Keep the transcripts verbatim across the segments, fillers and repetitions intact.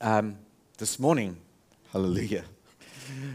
um, this morning. Hallelujah.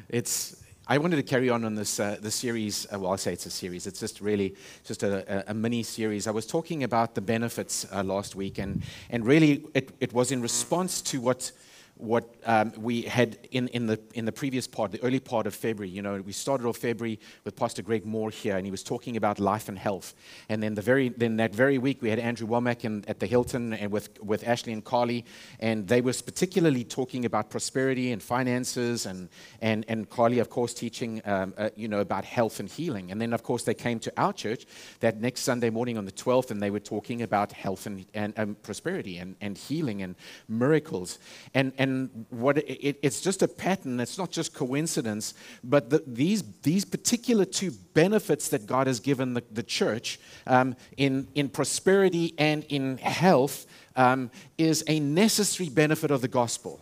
It's, I wanted to carry on on this uh, the series. Uh, well, I say it's a series. It's just really just a, a, a mini series. I was talking about the benefits uh, last week, and and really it, it was in response to what what um, we had in, in the in the previous part, the early part of February. You know, we started off February with Pastor Greg Moore here, and he was talking about life and health. And then the very then that very week, we had Andrew Womack in, at the Hilton, and with, with Ashley and Carly, and they were particularly talking about prosperity and finances, and and, and Carly, of course, teaching um, uh, you know about health and healing. And then, of course, they came to our church that next Sunday morning on the twelfth, and they were talking about health and and um, prosperity and and healing and miracles and and. And what it, it's just a pattern. It's not just coincidence. But the, these these particular two benefits that God has given the, the church um, in in prosperity and in health um, is a necessary benefit of the gospel.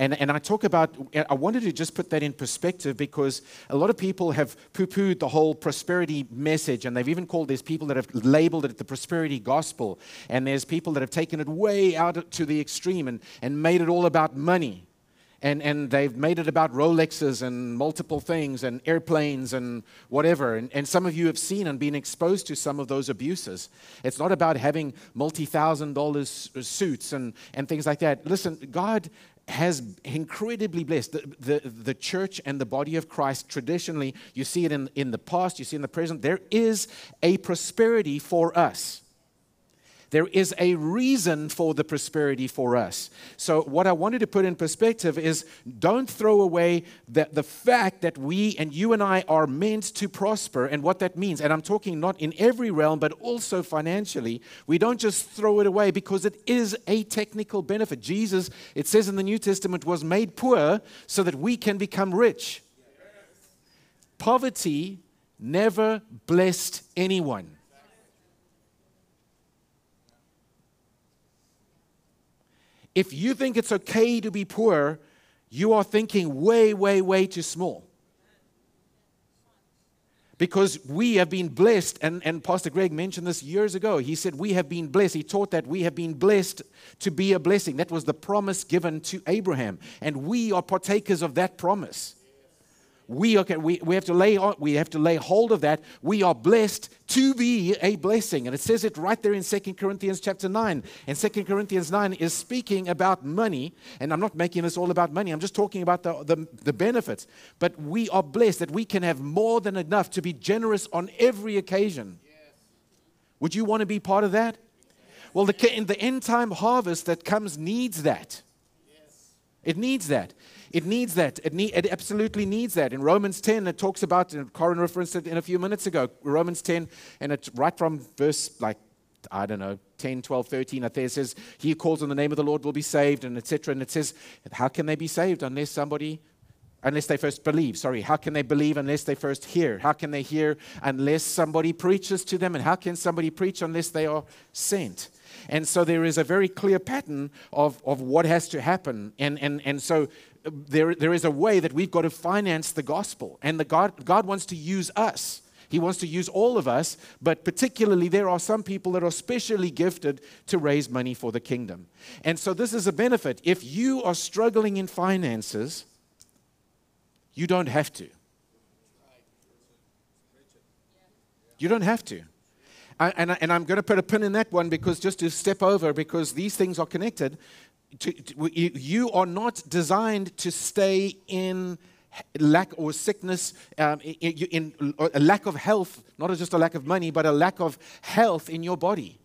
And and I talk about. I wanted to just put that in perspective, because a lot of people have poo-pooed the whole prosperity message, and they've even called there's people that have labeled it the prosperity gospel, and there's people that have taken it way out to the extreme and and made it all about money, and and they've made it about Rolexes and multiple things and airplanes and whatever. And and some of you have seen and been exposed to some of those abuses. It's not about having multi-thousand dollars suits and and things like that. Listen, God has incredibly blessed the, the, the church and the body of Christ. Traditionally, you see it in, in the past, you see it in the present. There is a prosperity for us. There is a reason for the prosperity for us. So what I wanted to put in perspective is, don't throw away the, the fact that we and you and I are meant to prosper and what that means. And I'm talking not in every realm, but also financially. We don't just throw it away, because it is a technical benefit. Jesus, it says in the New Testament, was made poor so that we can become rich. Poverty never blessed anyone. If you think it's okay to be poor, you are thinking way, way, way too small. Because we have been blessed, and, and Pastor Greg mentioned this years ago. He said we have been blessed. He taught that we have been blessed to be a blessing. That was the promise given to Abraham, and we are partakers of that promise. We, okay, we, we, have to lay on, we have to lay hold of that. We are blessed to be a blessing. And it says it right there in Second Corinthians chapter nine. And Second Corinthians nine is speaking about money. And I'm not making this all about money. I'm just talking about the, the, the benefits. But we are blessed that we can have more than enough to be generous on every occasion. Yes. Would you want to be part of that? Yes. Well, the, in the end time harvest that comes needs that. Yes. It needs that. It needs that. It, need, it absolutely needs that. In Romans ten, it talks about, and Corin referenced it in a few minutes ago, Romans ten, and it's right from verse, like, I don't know, ten, twelve, thirteen, up there, it says, he who calls on the name of the Lord will be saved, and et cetera. And it says, how can they be saved unless somebody, unless they first believe? Sorry, how can they believe unless they first hear? How can they hear unless somebody preaches to them? And how can somebody preach unless they are sent? And so there is a very clear pattern of, of what has to happen. And, and, and so there, there is a way that we've got to finance the gospel. And the God, God wants to use us. He wants to use all of us, but particularly there are some people that are specially gifted to raise money for the kingdom. And so this is a benefit. If you are struggling in finances, you don't have to. You don't have to. I, and, I, and I'm going to put a pin in that one, because just to step over, because these things are connected. To, to, you are not designed to stay in lack or sickness, um, in, in a lack of health, not just a lack of money, but a lack of health in your body.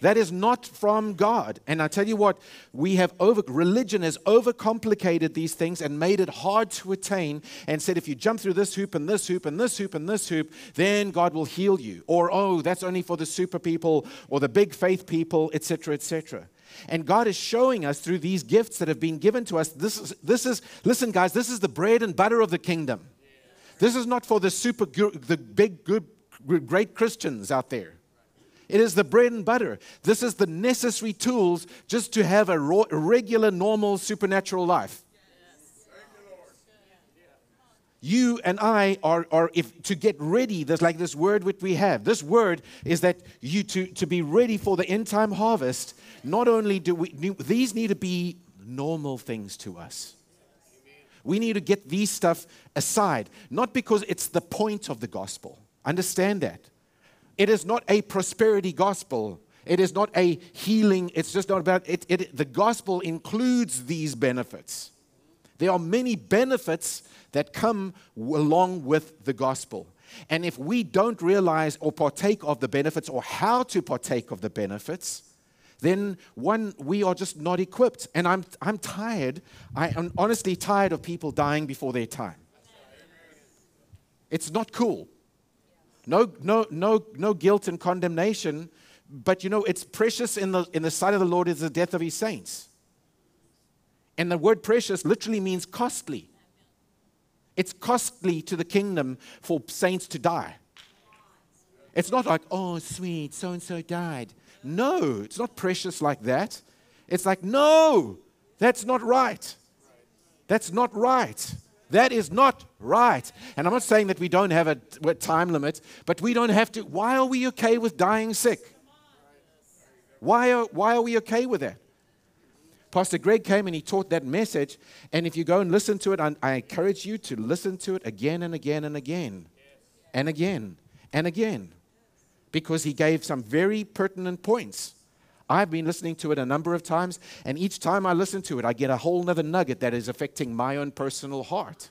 That is not from God. And I tell you what, we have over, religion has overcomplicated these things and made it hard to attain, and said, if you jump through this hoop and this hoop and this hoop and this hoop, then God will heal you. Or, oh, that's only for the super people or the big faith people, et cetera, et cetera. And God is showing us through these gifts that have been given to us, this is, this is listen, guys, this is the bread and butter of the kingdom. This is not for the super, the big, good, great Christians out there. It is the bread and butter. This is the necessary tools just to have a raw, regular, normal, supernatural life. Yes. You and I are, are if to get ready, there's like this word which we have. This word is that you to, to be ready for the end time harvest. Not only do we, these need to be normal things to us. We need to get these stuff aside. Not because it's the point of the gospel. Understand that. It is not a prosperity gospel. It is not a healing. It's just not about it. it the gospel includes these benefits. There are many benefits that come along with the gospel. And if we don't realize or partake of the benefits or how to partake of the benefits, then one, we are just not equipped. And I'm, I'm tired. I am honestly tired of people dying before their time. It's not cool. No, no, no, no guilt and condemnation. But you know, it's precious in the, in the sight of the Lord is the death of his saints. And the word precious literally means costly. It's costly to the kingdom for saints to die. It's not like, oh, sweet, so-and-so died. No, it's not precious like that. It's like, no, that's not right. That's not right. That is not right. And I'm not saying that we don't have a, a time limit, but we don't have to. Why are we okay with dying sick? Why are, why are we okay with that? Pastor Greg came and he taught that message. And if you go and listen to it, I, I encourage you to listen to it again and again and again. Yes. And again and again. Because he gave some very pertinent points. I've been listening to it a number of times. And each time I listen to it, I get a whole nother nugget that is affecting my own personal heart. Yes.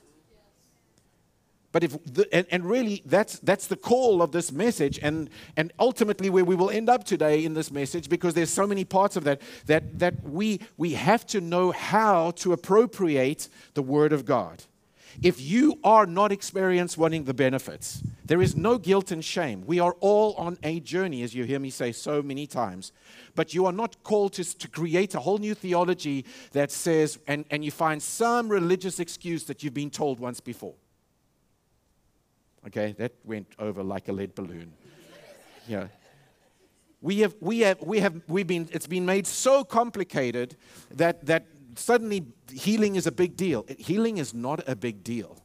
But if the, and, and really, that's, that's the call of this message. And, and ultimately where we will end up today in this message, because there's so many parts of that, that, that we, we have to know how to appropriate the Word of God. If you are not experiencing the benefits, there is no guilt and shame. We are all on a journey, as you hear me say so many times. But you are not called to, to create a whole new theology that says, and, and you find some religious excuse that you've been told once before. Okay, that went over like a lead balloon. Yeah. We have, we have, we have, we've been, it's been made so complicated that, that, suddenly healing is a big deal. Healing is not a big deal.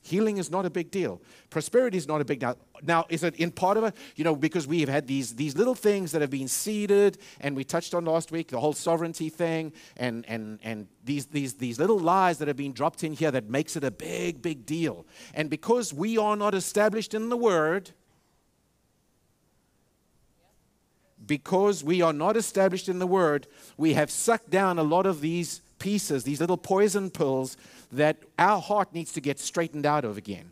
Healing is not a big deal. Prosperity is not a big deal. Now, is it in part of it? You know, because we have had these, these little things that have been seeded, and we touched on last week, the whole sovereignty thing, and, and, and these, these, these little lies that have been dropped in here that makes it a big, big deal. And because we are not established in the Word, Because we are not established in the Word, we have sucked down a lot of these pieces, these little poison pills that our heart needs to get straightened out of again.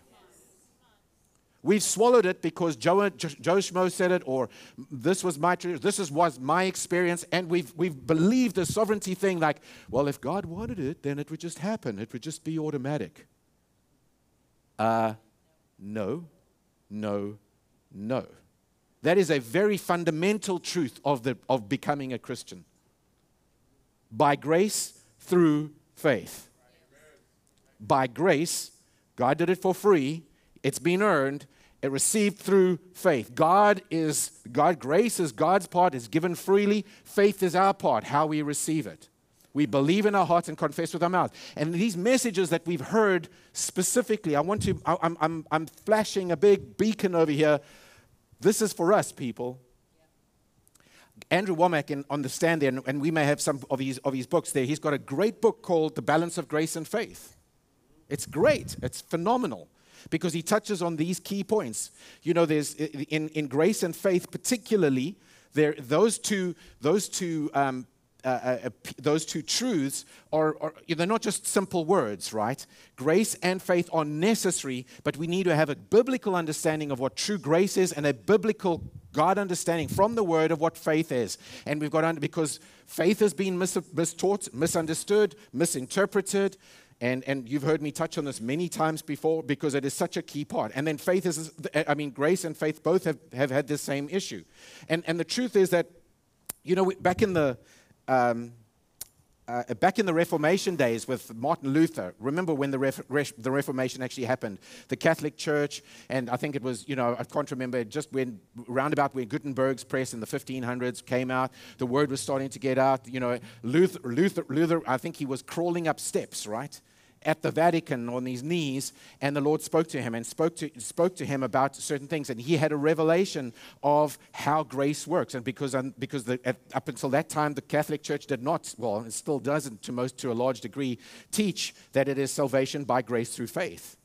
We've swallowed it because Joe, Joe Schmo said it, or this was my this is, was my experience, and we've, we've believed the sovereignty thing like, well, if God wanted it, then it would just happen. It would just be automatic. Uh, no, no, no. That is a very fundamental truth of, the, of becoming a Christian. By grace, through faith. By grace, God did it for free. It's been earned. It received through faith. God is, God, grace is God's part. It's given freely. Faith is our part, how we receive it. We believe in our hearts and confess with our mouth. And these messages that we've heard specifically, I want to, I, I'm, I'm, I'm flashing a big beacon over here. This is for us, people. Andrew Womack in, on the stand there, and, and we may have some of his, of his books there. He's got a great book called The Balance of Grace and Faith. It's great. It's phenomenal because he touches on these key points. You know, there's in, in grace and faith particularly, there, those two, those two, um, uh, uh, those two truths are, are, they're not just simple words, right? Grace and faith are necessary, but we need to have a biblical understanding of what true grace is and a biblical God understanding from the Word of what faith is. And we've got under, because faith has been mis mistaught, misunderstood, misinterpreted, and, and you've heard me touch on this many times before because it is such a key part. And then faith is, I mean, grace and faith both have, have had the same issue. And, and the truth is that, you know, back in the, Um, uh, back in the Reformation days with Martin Luther, remember when the, Ref Re the Reformation actually happened, the Catholic Church, and I think it was, you know, I can't remember, just when, round about when Gutenberg's press in the fifteen hundreds came out, the word was starting to get out, you know, Luther, Luther, Luther I think he was crawling up steps, right? at the Vatican on his knees, and the Lord spoke to him and spoke to, spoke to him about certain things, and he had a revelation of how grace works. And because, um, because the, at, up until that time, the Catholic Church did not, well, it still doesn't to most to a large degree, teach that it is salvation by grace through faith.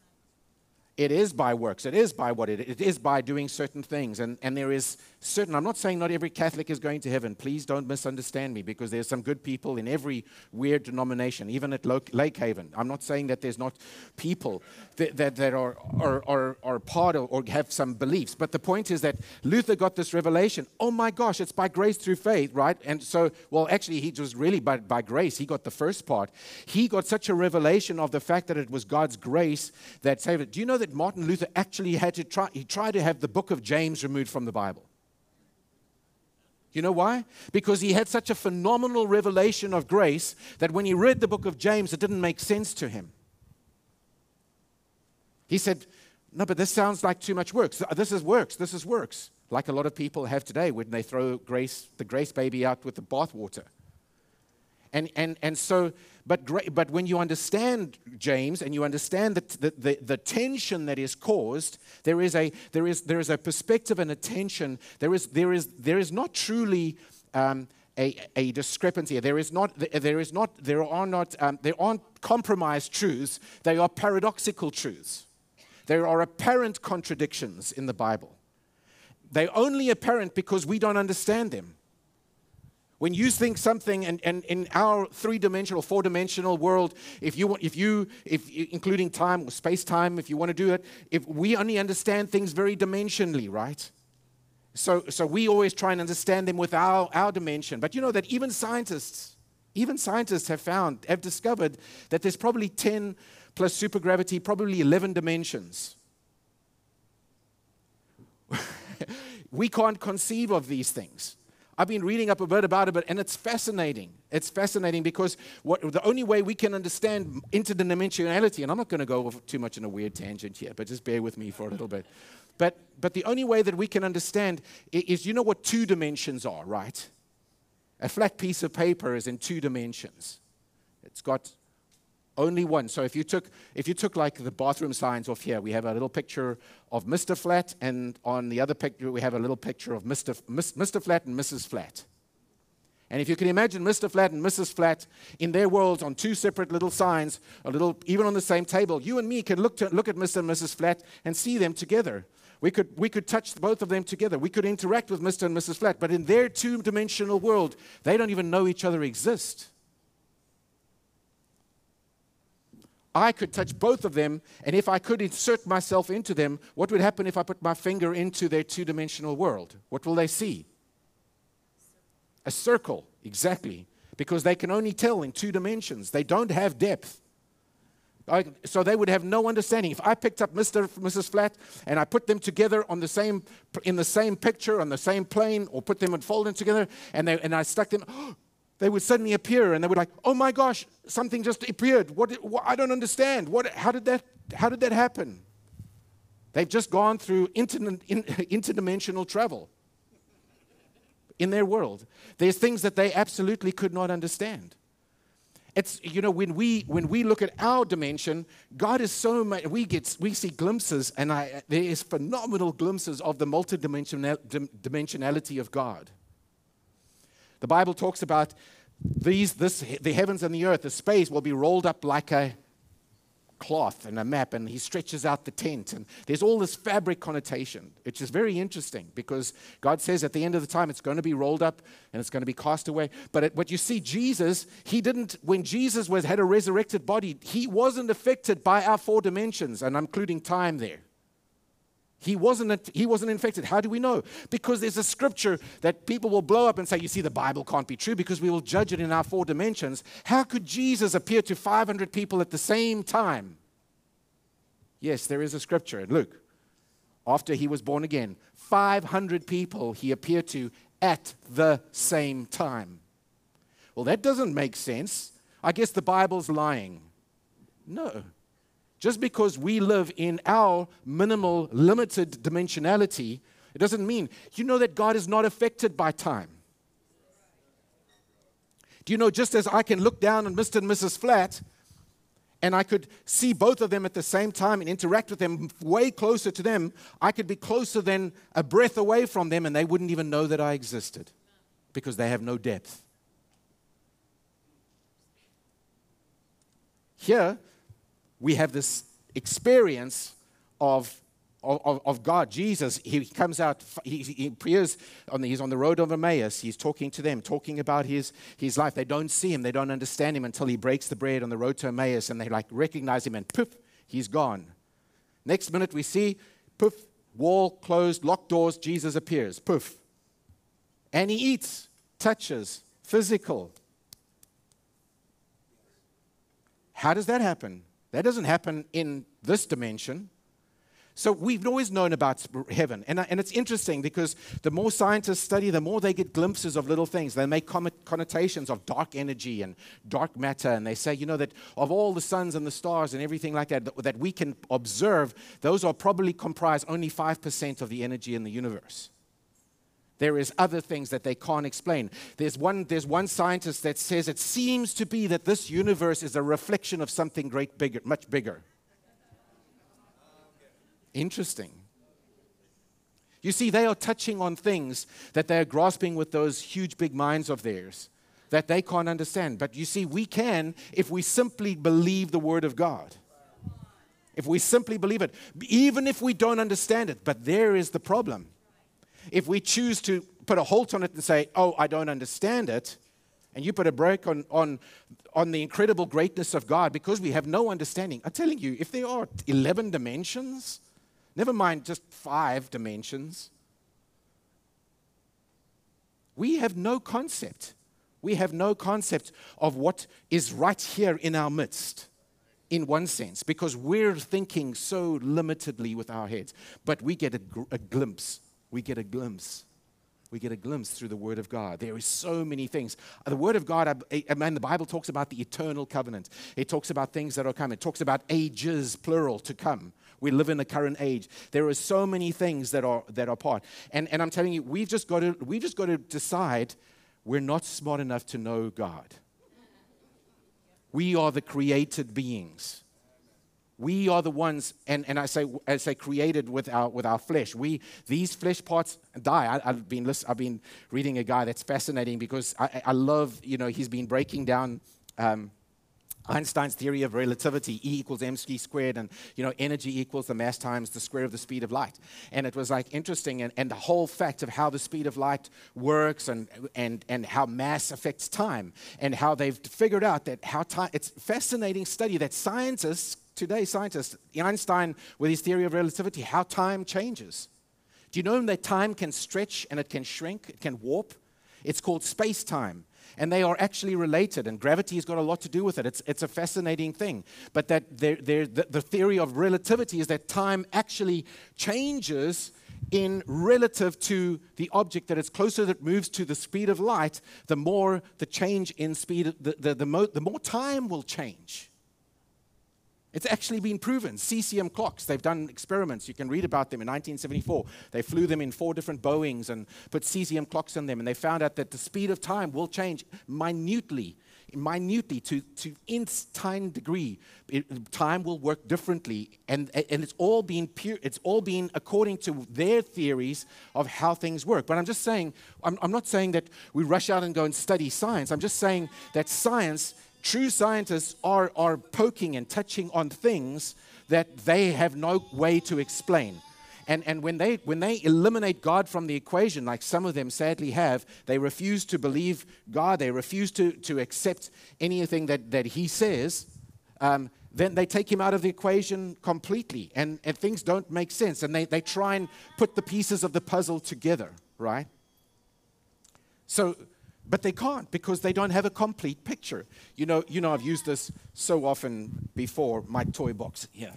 It is by works. It is by what it is. It is by doing certain things. And, and there is certain, I'm not saying not every Catholic is going to heaven. Please don't misunderstand me, because there's some good people in every weird denomination, even at Lake Haven. I'm not saying that there's not people that, that, that are, are, are, are part of or have some beliefs. But the point is that Luther got this revelation. Oh my gosh, it's by grace through faith, right? And so, well, actually, he just really, by, by grace, he got the first part. He got such a revelation of the fact that it was God's grace that saved it. Do you know that that Martin Luther actually had to try, he tried to have the book of James removed from the Bible? You know why? Because he had such a phenomenal revelation of grace that when he read the book of James, it didn't make sense to him. He said, no, but this sounds like too much works. This is works. This is works. Like a lot of people have today when they throw grace, the grace baby out with the bathwater. And, and, and so, but, but when you understand James and you understand the, the, the, the tension that is caused, there is a, there is, there is a perspective and a tension. There is, there is, there is not truly um, a, a discrepancy. There is not, there is not, there are not, um, there aren't compromised truths. They are paradoxical truths. There are apparent contradictions in the Bible. They're only apparent because we don't understand them. When you think something, and, and in our three-dimensional, four-dimensional world, if you want, if you, if including time or space-time, if you want to do it, if we only understand things very dimensionally, right? So, so we always try and understand them with our, our dimension. But you know that even scientists, even scientists have found, have discovered that there's probably ten plus supergravity, probably eleven dimensions. We can't conceive of these things. I've been reading up a bit about it, but, and it's fascinating. It's fascinating because what, the only way we can understand interdimensionality, and I'm not going to go too much in a weird tangent here, but just bear with me for a little bit. But, but the only way that we can understand is, you know what two dimensions are, right? A flat piece of paper is in two dimensions. It's got only one. So if you took, if you took like the bathroom signs off here, we have a little picture of Mister Flat, and on the other picture we have a little picture of Mister F Mister Flat and Missus Flat. And if you can imagine Mister Flat and Missus Flat in their worlds on two separate little signs, a little even on the same table, you and me can look to, look at Mister and Missus Flat and see them together. We could we could touch both of them together. We could interact with Mister and Missus Flat, but in their two-dimensional world, they don't even know each other exist. I could touch both of them, and if I could insert myself into them, what would happen if I put my finger into their two-dimensional world? What will they see? A circle, exactly, because they can only tell in two dimensions. They don't have depth. I, so they would have no understanding. If I picked up Mister and Missus Flat and I put them together on the same, in the same picture, on the same plane, or put them and fold them together, and, they, and I stuck them... they would suddenly appear, and they would like, oh my gosh, something just appeared. What, what? I don't understand. What? How did that? How did that happen? They've just gone through inter, in, interdimensional travel in their world. There's things that they absolutely could not understand. It's, you know, when we when we look at our dimension, God is so much. We get we see glimpses, and I, there is phenomenal glimpses of the multidimensional dimensionality of God. The Bible talks about these, this, the heavens and the earth, the space will be rolled up like a cloth and a map, and he stretches out the tent. And there's all this fabric connotation, which is very interesting because God says at the end of the time it's going to be rolled up and it's going to be cast away. But at, what you see, Jesus, he didn't, when Jesus was, had a resurrected body, he wasn't affected by our four dimensions, and I'm including time there. He wasn't, he wasn't infected. How do we know? Because there's a scripture that people will blow up and say, you see, the Bible can't be true because we will judge it in our four dimensions. How could Jesus appear to five hundred people at the same time? Yes, there is a scripture in Luke. After he was born again, five hundred people he appeared to at the same time. Well, that doesn't make sense. I guess the Bible's lying. No. Just because we live in our minimal, limited dimensionality, it doesn't mean. You know that God is not affected by time. Do you know, just as I can look down on Mister and Missus Flat and I could see both of them at the same time and interact with them way closer to them. I could be closer than a breath away from them, and they wouldn't even know that I existed because they have no depth. Here, we have this experience of, of, of God. Jesus, he comes out, he, he appears, on the, he's on the road of Emmaus. He's talking to them, talking about his, his life. They don't see him. They don't understand him until he breaks the bread on the road to Emmaus, and they like recognize him, and poof, he's gone. Next minute we see, poof, wall closed, locked doors, Jesus appears, poof. And he eats, touches, physical. How does that happen? That doesn't happen in this dimension. So we've always known about heaven. And, and it's interesting because the more scientists study, the more they get glimpses of little things. They make connotations of dark energy and dark matter. And they say, you know, that of all the suns and the stars and everything like that, that we can observe, those are probably comprise only five percent of the energy in the universe. There is other things that they can't explain. There's one, there's one scientist that says it seems to be that this universe is a reflection of something great, bigger, much bigger. Interesting. You see, they are touching on things that they are grasping with those huge big minds of theirs that they can't understand. But you see, we can if we simply believe the Word of God. If we simply believe it, even if we don't understand it. But there is the problem. If we choose to put a halt on it and say, oh, I don't understand it, and you put a brake on, on, on the incredible greatness of God because we have no understanding. I'm telling you, if there are eleven dimensions, never mind just five dimensions, we have no concept. We have no concept of what is right here in our midst. In one sense, because we're thinking so limitedly with our heads, but we get a, gr a glimpse. We get a glimpse. We get a glimpse through the Word of God. There is so many things. The Word of God, and the Bible talks about the eternal covenant. It talks about things that are coming. It talks about ages, plural, to come. We live in the current age. There are so many things that are that are part. And and I'm telling you, we've just got to we've just got to decide we're not smart enough to know God. We are the created beings. We are the ones, and, and I say I say created with our with our flesh. We these flesh parts die. I, I've been I've been reading a guy that's fascinating because I, I love you know he's been breaking down um, Einstein's theory of relativity, E equals mc squared, and you know energy equals the mass times the square of the speed of light. And it was like interesting, and, and the whole fact of how the speed of light works, and and and how mass affects time, and how they've figured out that how time. It's fascinating study that scientists. Today, scientists, Einstein with his theory of relativity, how time changes. Do you know that time can stretch and it can shrink, it can warp? It's called space-time, and they are actually related, and gravity has got a lot to do with it. It's, it's a fascinating thing, but that they're, they're, the, the theory of relativity is that time actually changes in relative to the object that it's closer that moves to the speed of light, the more the change in speed, the, the, the, mo the more time will change. It's actually been proven. Cesium clocks, they've done experiments. You can read about them in nineteen seventy-four. They flew them in four different Boeings and put cesium clocks in them, and they found out that the speed of time will change minutely, minutely to, to in-time degree. It, time will work differently, and, and it's, all been pure, it's all been according to their theories of how things work. But I'm just saying, I'm, I'm not saying that we rush out and go and study science. I'm just saying that science... True scientists are, are poking and touching on things that they have no way to explain. And, and when, they, when they eliminate God from the equation, like some of them sadly have, they refuse to believe God, they refuse to, to accept anything that, that he says, um, then they take him out of the equation completely, and, and things don't make sense, and they, they try and put the pieces of the puzzle together, right? So... But they can't because they don't have a complete picture. You know, you know, I've used this so often before, my toy box here.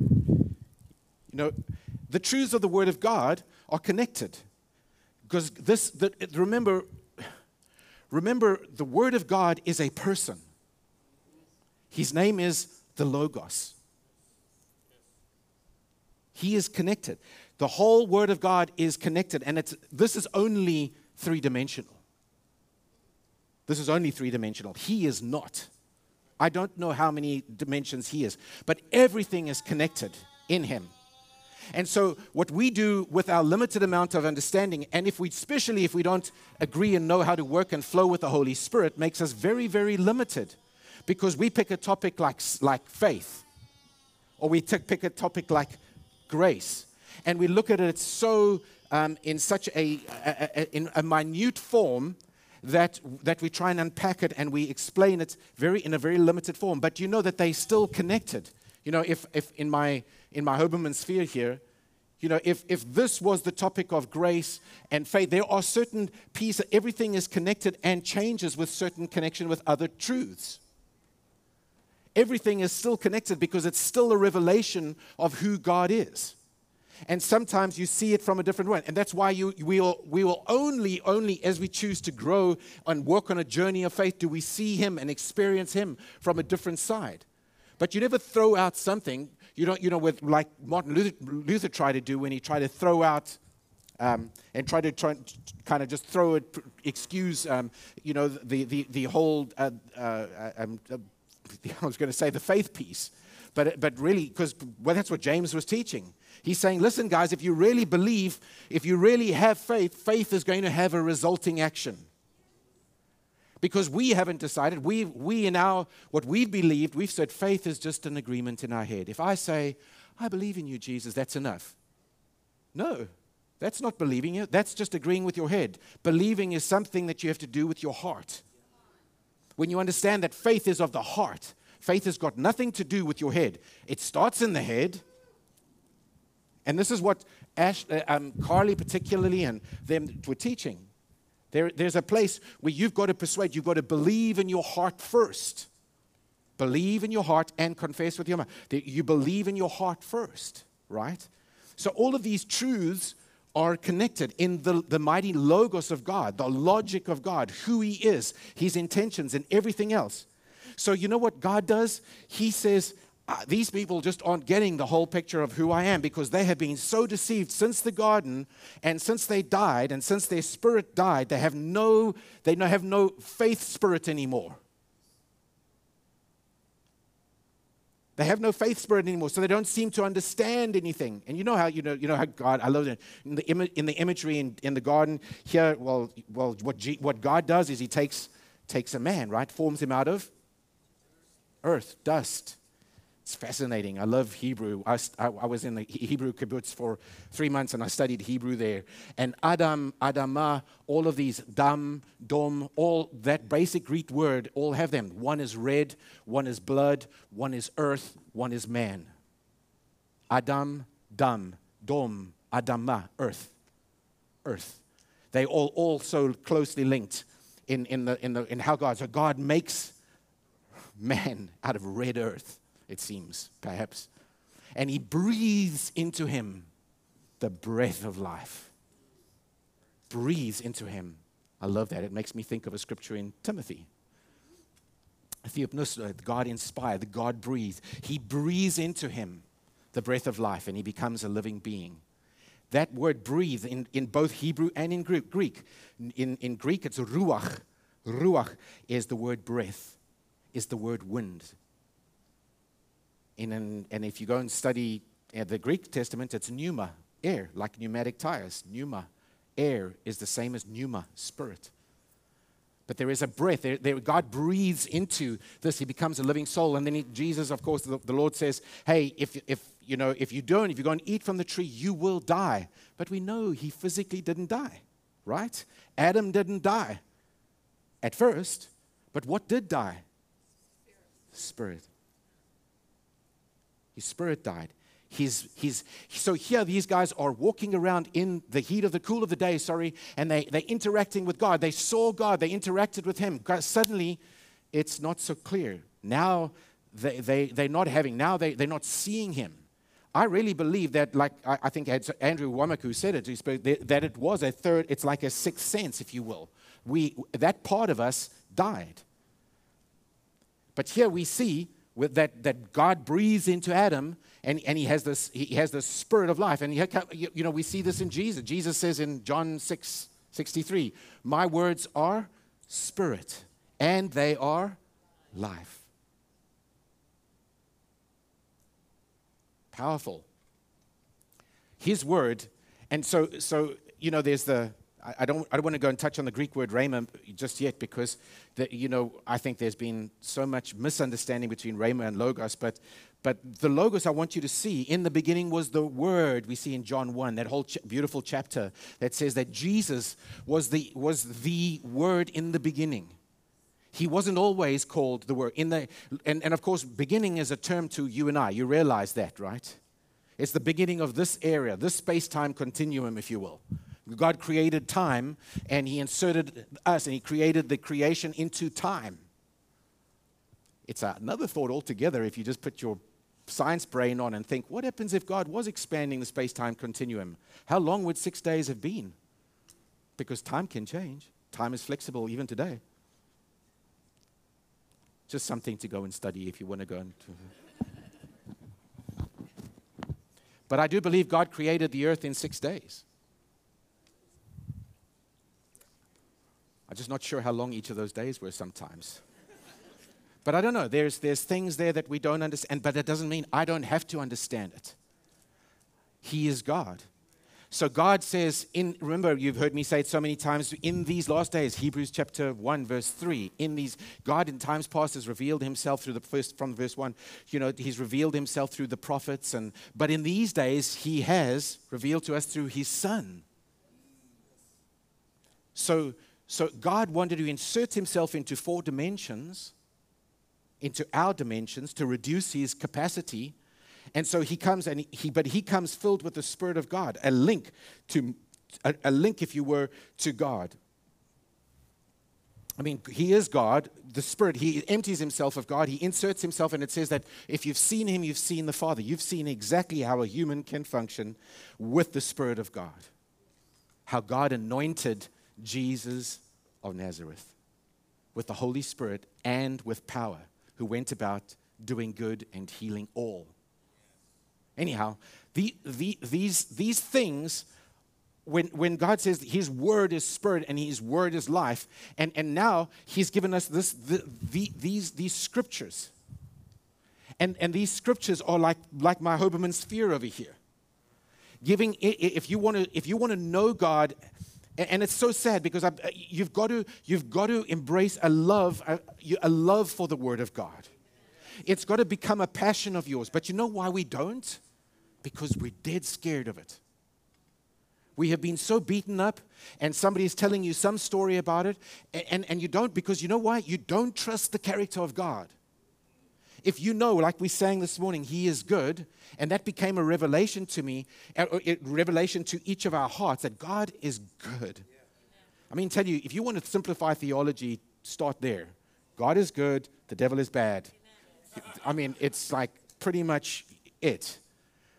You know, the truths of the Word of God are connected. Because this, the, remember, remember, the Word of God is a person. His name is the Logos. He is connected. The whole Word of God is connected, and it's, this is only three-dimensional. This is only three-dimensional. He is not. I don't know how many dimensions he is, but everything is connected in him. And so what we do with our limited amount of understanding, and if we, especially if we don't agree and know how to work and flow with the Holy Spirit, makes us very, very limited, because we pick a topic like, like faith, or we t- pick a topic like grace, and we look at it so um, in such a, a, a, in a minute form that, that we try and unpack it, and we explain it very in a very limited form. But you know that they're still connected. You know, if, if in my in my Hoberman sphere here, you know, if, if this was the topic of grace and faith, there are certain pieces, everything is connected and changes with certain connection with other truths. Everything is still connected because it's still a revelation of who God is. And sometimes you see it from a different way. And that's why you, we, will, we will only, only as we choose to grow and walk on a journey of faith, do we see him and experience him from a different side. But you never throw out something, you don't, you know, with, like Martin Luther, Luther tried to do when he tried to throw out um, and tried to try, kind of just throw it, excuse, um, you know, the the the whole. Uh, uh, um, uh, I was going to say the faith piece, but but really, because well, that's what James was teaching. He's saying, listen, guys, if you really believe, if you really have faith, faith is going to have a resulting action. Because we haven't decided, we we in our, what we've believed, we've said faith is just an agreement in our head. If I say, I believe in you, Jesus, that's enough. No, that's not believing it. That's just agreeing with your head. Believing is something that you have to do with your heart. When you understand that faith is of the heart, faith has got nothing to do with your head. It starts in the head. And this is what Ash, uh, um, Carly particularly and them were teaching. There, there's a place where you've got to persuade, you've got to believe in your heart first. Believe in your heart and confess with your mouth. You believe in your heart first, right? So all of these truths are connected in the, the mighty logos of God, the logic of God, who he is, his intentions, and everything else. So you know what God does? He says, these people just aren't getting the whole picture of who I am, because they have been so deceived since the garden, and since they died, and since their spirit died, they have no, they have no faith spirit anymore. They have no faith spirit anymore, so they don't seem to understand anything. And you know how you know you know how God. I love it in the ima- in the imagery in, in the garden here. Well, well, what G- what God does is he takes takes a man, right, forms him out of earth, dust. It's fascinating. I love Hebrew. I, I, I was in the Hebrew kibbutz for three months, and I studied Hebrew there. And Adam, Adama, all of these, Dam, Dom, all that basic Greek word, all have them. One is red, one is blood, one is earth, one is man. Adam, Dam, Dom, Adama, earth, earth. They all all so closely linked in, in, the, in, the, in how God, so God makes man out of red earth. It seems, perhaps. And he breathes into him the breath of life. Breathes into him. I love that. It makes me think of a scripture in Timothy. Theopneustos, God inspired, God breathed. He breathes into him the breath of life, and he becomes a living being. That word breathe in, in both Hebrew and in Greek. In, in Greek, it's ruach. Ruach is the word breath, is the word wind. In an, and if you go and study uh, the Greek Testament, it's pneuma, air, like pneumatic tires. Pneuma, air, is the same as pneuma, spirit. But there is a breath. There, there, God breathes into this. He becomes a living soul. And then he, Jesus, of course, the, the Lord says, hey, if, if, you know, if you don't, if you go and eat from the tree, you will die. But we know he physically didn't die, right? Adam didn't die at first. But what did die? Spirit. Spirit. His spirit died. His, his, so here these guys are walking around in the heat of the cool of the day, sorry, and they, they're interacting with God. They saw God. They interacted with him. God, suddenly, it's not so clear. Now they, they, they're not having, now they, they're not seeing him. I really believe that, like I, I think Andrew Womack who said it, who spoke, that it was a third, it's like a sixth sense, if you will. We, that part of us died. But here we see with that, that God breathes into Adam, and, and he has this he has the spirit of life. And he, you know, we see this in Jesus. Jesus says in John six sixty-three, my words are spirit, and they are life. powerful. His word, and so, so you know, there's the, I don't, I don't want to go and touch on the Greek word rhema just yet because, the, you know, I think there's been so much misunderstanding between rhema and logos. But, but the logos I want you to see, in the beginning was the word. We see in John one, that whole ch- beautiful chapter that says that Jesus was the, was the word in the beginning. He wasn't always called the word. In the, and, and, of course, beginning is a term to you and I. You realize that, right? It's the beginning of this area, this space-time continuum, if you will. God created time, and he inserted us, and he created the creation into time. It's another thought altogether if you just put your science brain on and think, what happens if God was expanding the space-time continuum? How long would six days have been? Because time can change. Time is flexible even today. Just something to go and study if you want to go and... But I do believe God created the earth in six days. I'm just not sure how long each of those days were sometimes. But I don't know. There's, there's things there that we don't understand, but that doesn't mean I don't have to understand it. He is God. So God says, in, remember, you've heard me say it so many times, in these last days, Hebrews chapter one, verse three, in these, God in times past has revealed himself through the first, from verse one, you know, he's revealed himself through the prophets, and but in these days, he has revealed to us through his son. So, so God wanted to insert himself into four dimensions, into our dimensions, to reduce his capacity. And so he comes, and he, but he comes filled with the Spirit of God, a link to, a, a link, if you were, to God. I mean, he is God, the Spirit. He empties himself of God. He inserts himself, and it says that if you've seen him, you've seen the Father. You've seen exactly how a human can function with the Spirit of God, how God anointed Jesus of Nazareth with the Holy Spirit and with power, who went about doing good and healing all. Anyhow, the, the, these, these things, when, when God says his word is spirit and his word is life, and, and now he's given us this, the, the, these, these scriptures. And, and these scriptures are like, like my Hoberman sphere over here. Giving, if you want to, if you want to know God, and it's so sad because I, you've got to, you've got to embrace a love, a, a love for the word of God. It's got to become a passion of yours. But you know why we don't? Because we're dead scared of it. We have been so beaten up, and somebody is telling you some story about it, and, and you don't, because you know why? You don't trust the character of God. If you know, like we sang this morning, he is good, and that became a revelation to me, a revelation to each of our hearts, that God is good. I mean, tell you, if you want to simplify theology, start there. God is good, the devil is bad. I mean, it's like pretty much it.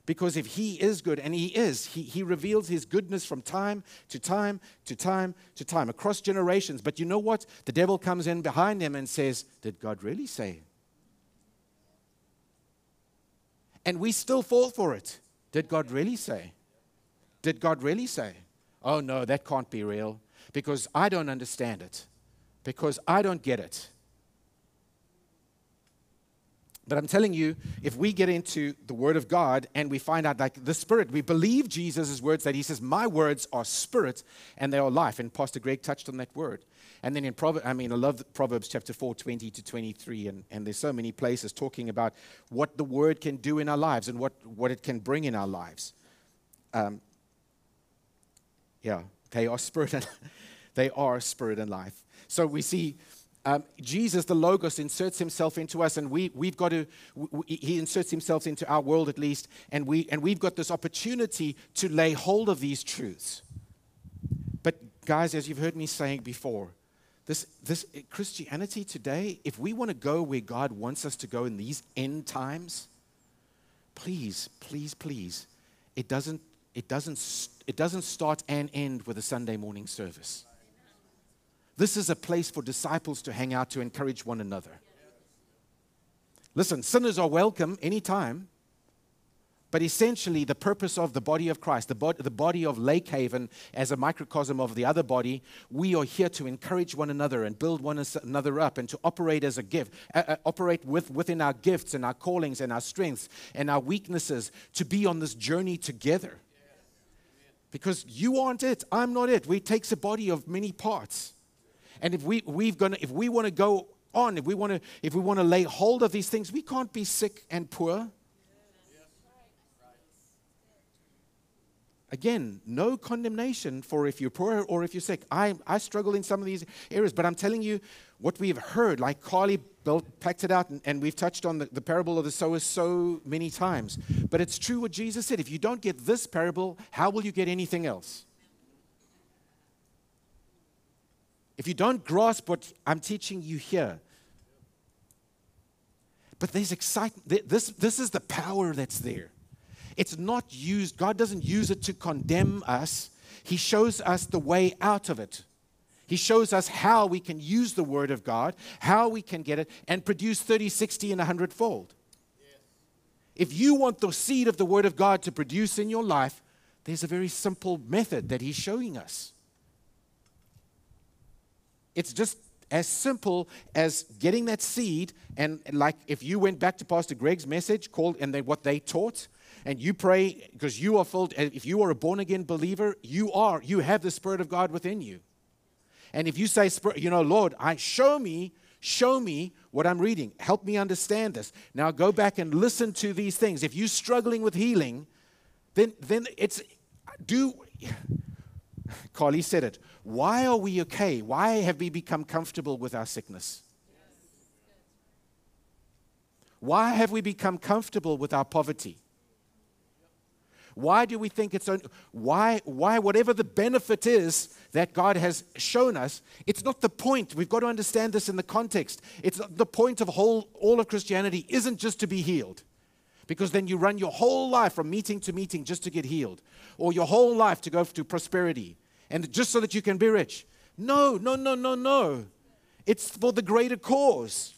Because if he is good, and he is, he, he reveals his goodness from time to time to time to time, across generations. But you know what? The devil comes in behind him and says, did God really say? And we still fall for it. Did God really say? Did God really say? Oh, no, that can't be real because I don't understand it, because I don't get it. But I'm telling you, if we get into the Word of God and we find out like the Spirit, we believe Jesus' words that he says, my words are spirit and they are life. And Pastor Greg touched on that word. And then in Proverbs, I mean, I love Proverbs chapter four, twenty to twenty-three. And, and there's so many places talking about what the Word can do in our lives and what, what it can bring in our lives. Um, yeah, they are spirit and they are spirit and life. So we see... Um, Jesus, the Logos, inserts himself into us, and we, we've got to, we, he inserts himself into our world at least, and, we, and we've got this opportunity to lay hold of these truths. But guys, as you've heard me saying before, this, this Christianity today, if we want to go where God wants us to go in these end times, please, please, please, it doesn't, it doesn't, it doesn't start and end with a Sunday morning service. This is a place for disciples to hang out, to encourage one another. Listen, sinners are welcome anytime, But essentially, the purpose of the body of Christ, the, bod- the body of Lake Haven as a microcosm of the other body, we are here to encourage one another and build one another up and to operate as a gift, uh, uh, operate with, within our gifts and our callings and our strengths and our weaknesses to be on this journey together. Because you aren't it, I'm not it. We takes a body of many parts. And if we we've gonna if we want to go on, if we want to if we want to lay hold of these things, we can't be sick and poor. Again, no condemnation for if you're poor or if you're sick. I, I struggle in some of these areas, but I'm telling you what we've heard, like Carly built, packed it out, and, and we've touched on the, the parable of the sower so many times. But it's true what Jesus said. If you don't get this parable, how will you get anything else? If you don't grasp what I'm teaching you here. But there's excitement. This, this is the power that's there. It's not used. God doesn't use it to condemn us. He shows us the way out of it. He shows us how we can use the Word of God, how we can get it, and produce thirty, sixty, and a hundred fold. Yes. If you want the seed of the Word of God to produce in your life, there's a very simple method that He's showing us. It's just as simple as getting that seed, and like if you went back to Pastor Greg's message called and they, what they taught, and you pray because you are filled. If you are a born-again believer, you are, you have the Spirit of God within you. And if you say, you know, Lord, I show me, show me what I'm reading. Help me understand this. Now go back and listen to these things. If you're struggling with healing, then then it's, do, Carly said it, why are we okay? Why have we become comfortable with our sickness? Why have we become comfortable with our poverty? Why do we think it's, why, why, whatever the benefit is that God has shown us, it's not the point. We've got to understand this in the context. It's the point of whole, all of Christianity isn't just to be healed. Because then you run your whole life from meeting to meeting just to get healed. Or your whole life to go to prosperity. And just so that you can be rich. No, no, no, no, no. It's for the greater cause.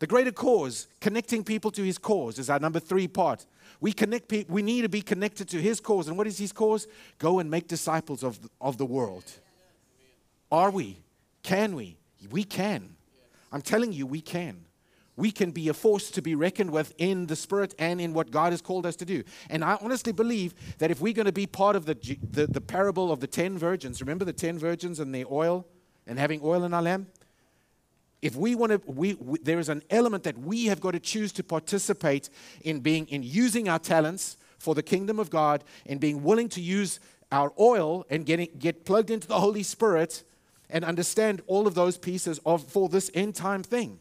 The greater cause, connecting people to His cause, is our number three part. We connect people, we need to be connected to His cause. And what is His cause? Go and make disciples of the, of the world. Are we? Can we? We can. I'm telling you, we can. We can be a force to be reckoned with in the Spirit and in what God has called us to do. And I honestly believe that if we're going to be part of the the, the parable of the ten virgins, remember the ten virgins and the oil and having oil in our lamp? If we want to, we, we, there is an element that we have got to choose to participate in being, in using our talents for the kingdom of God and being willing to use our oil and getting, get plugged into the Holy Spirit and understand all of those pieces of, for this end time thing.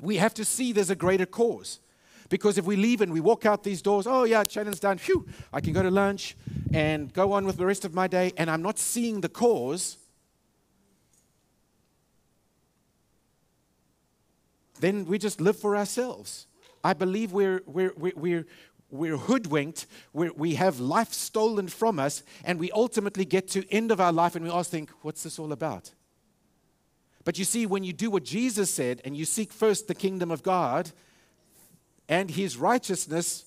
We have to see there's a greater cause. Because if we leave and we walk out these doors, oh yeah, Shannon's done, phew, I can go to lunch and go on with the rest of my day, and I'm not seeing the cause, then we just live for ourselves. I believe we're we're we're we're, we're hoodwinked. We're, we have life stolen from us, and we ultimately get to end of our life, and we always think, "What's this all about?" But you see, when you do what Jesus said, and you seek first the kingdom of God and His righteousness,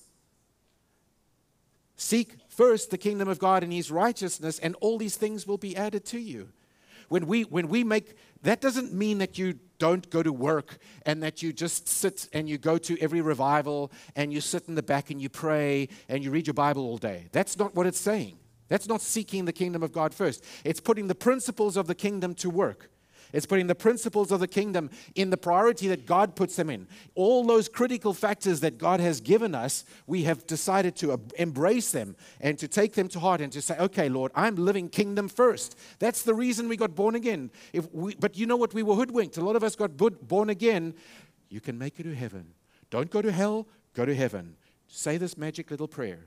seek first the kingdom of God and His righteousness, and all these things will be added to you. When we when we make, that doesn't mean that you don't go to work and that you just sit and you go to every revival and you sit in the back and you pray and you read your Bible all day. That's not what it's saying. That's not seeking the kingdom of God first. It's putting the principles of the kingdom to work. It's putting the principles of the kingdom in the priority that God puts them in. All those critical factors that God has given us, we have decided to embrace them and to take them to heart and to say, okay, Lord, I'm living kingdom first. That's the reason we got born again. If we, but you know what? We were hoodwinked. A lot of us got born again. You can make it to heaven. Don't go to hell. Go to heaven. Say this magic little prayer.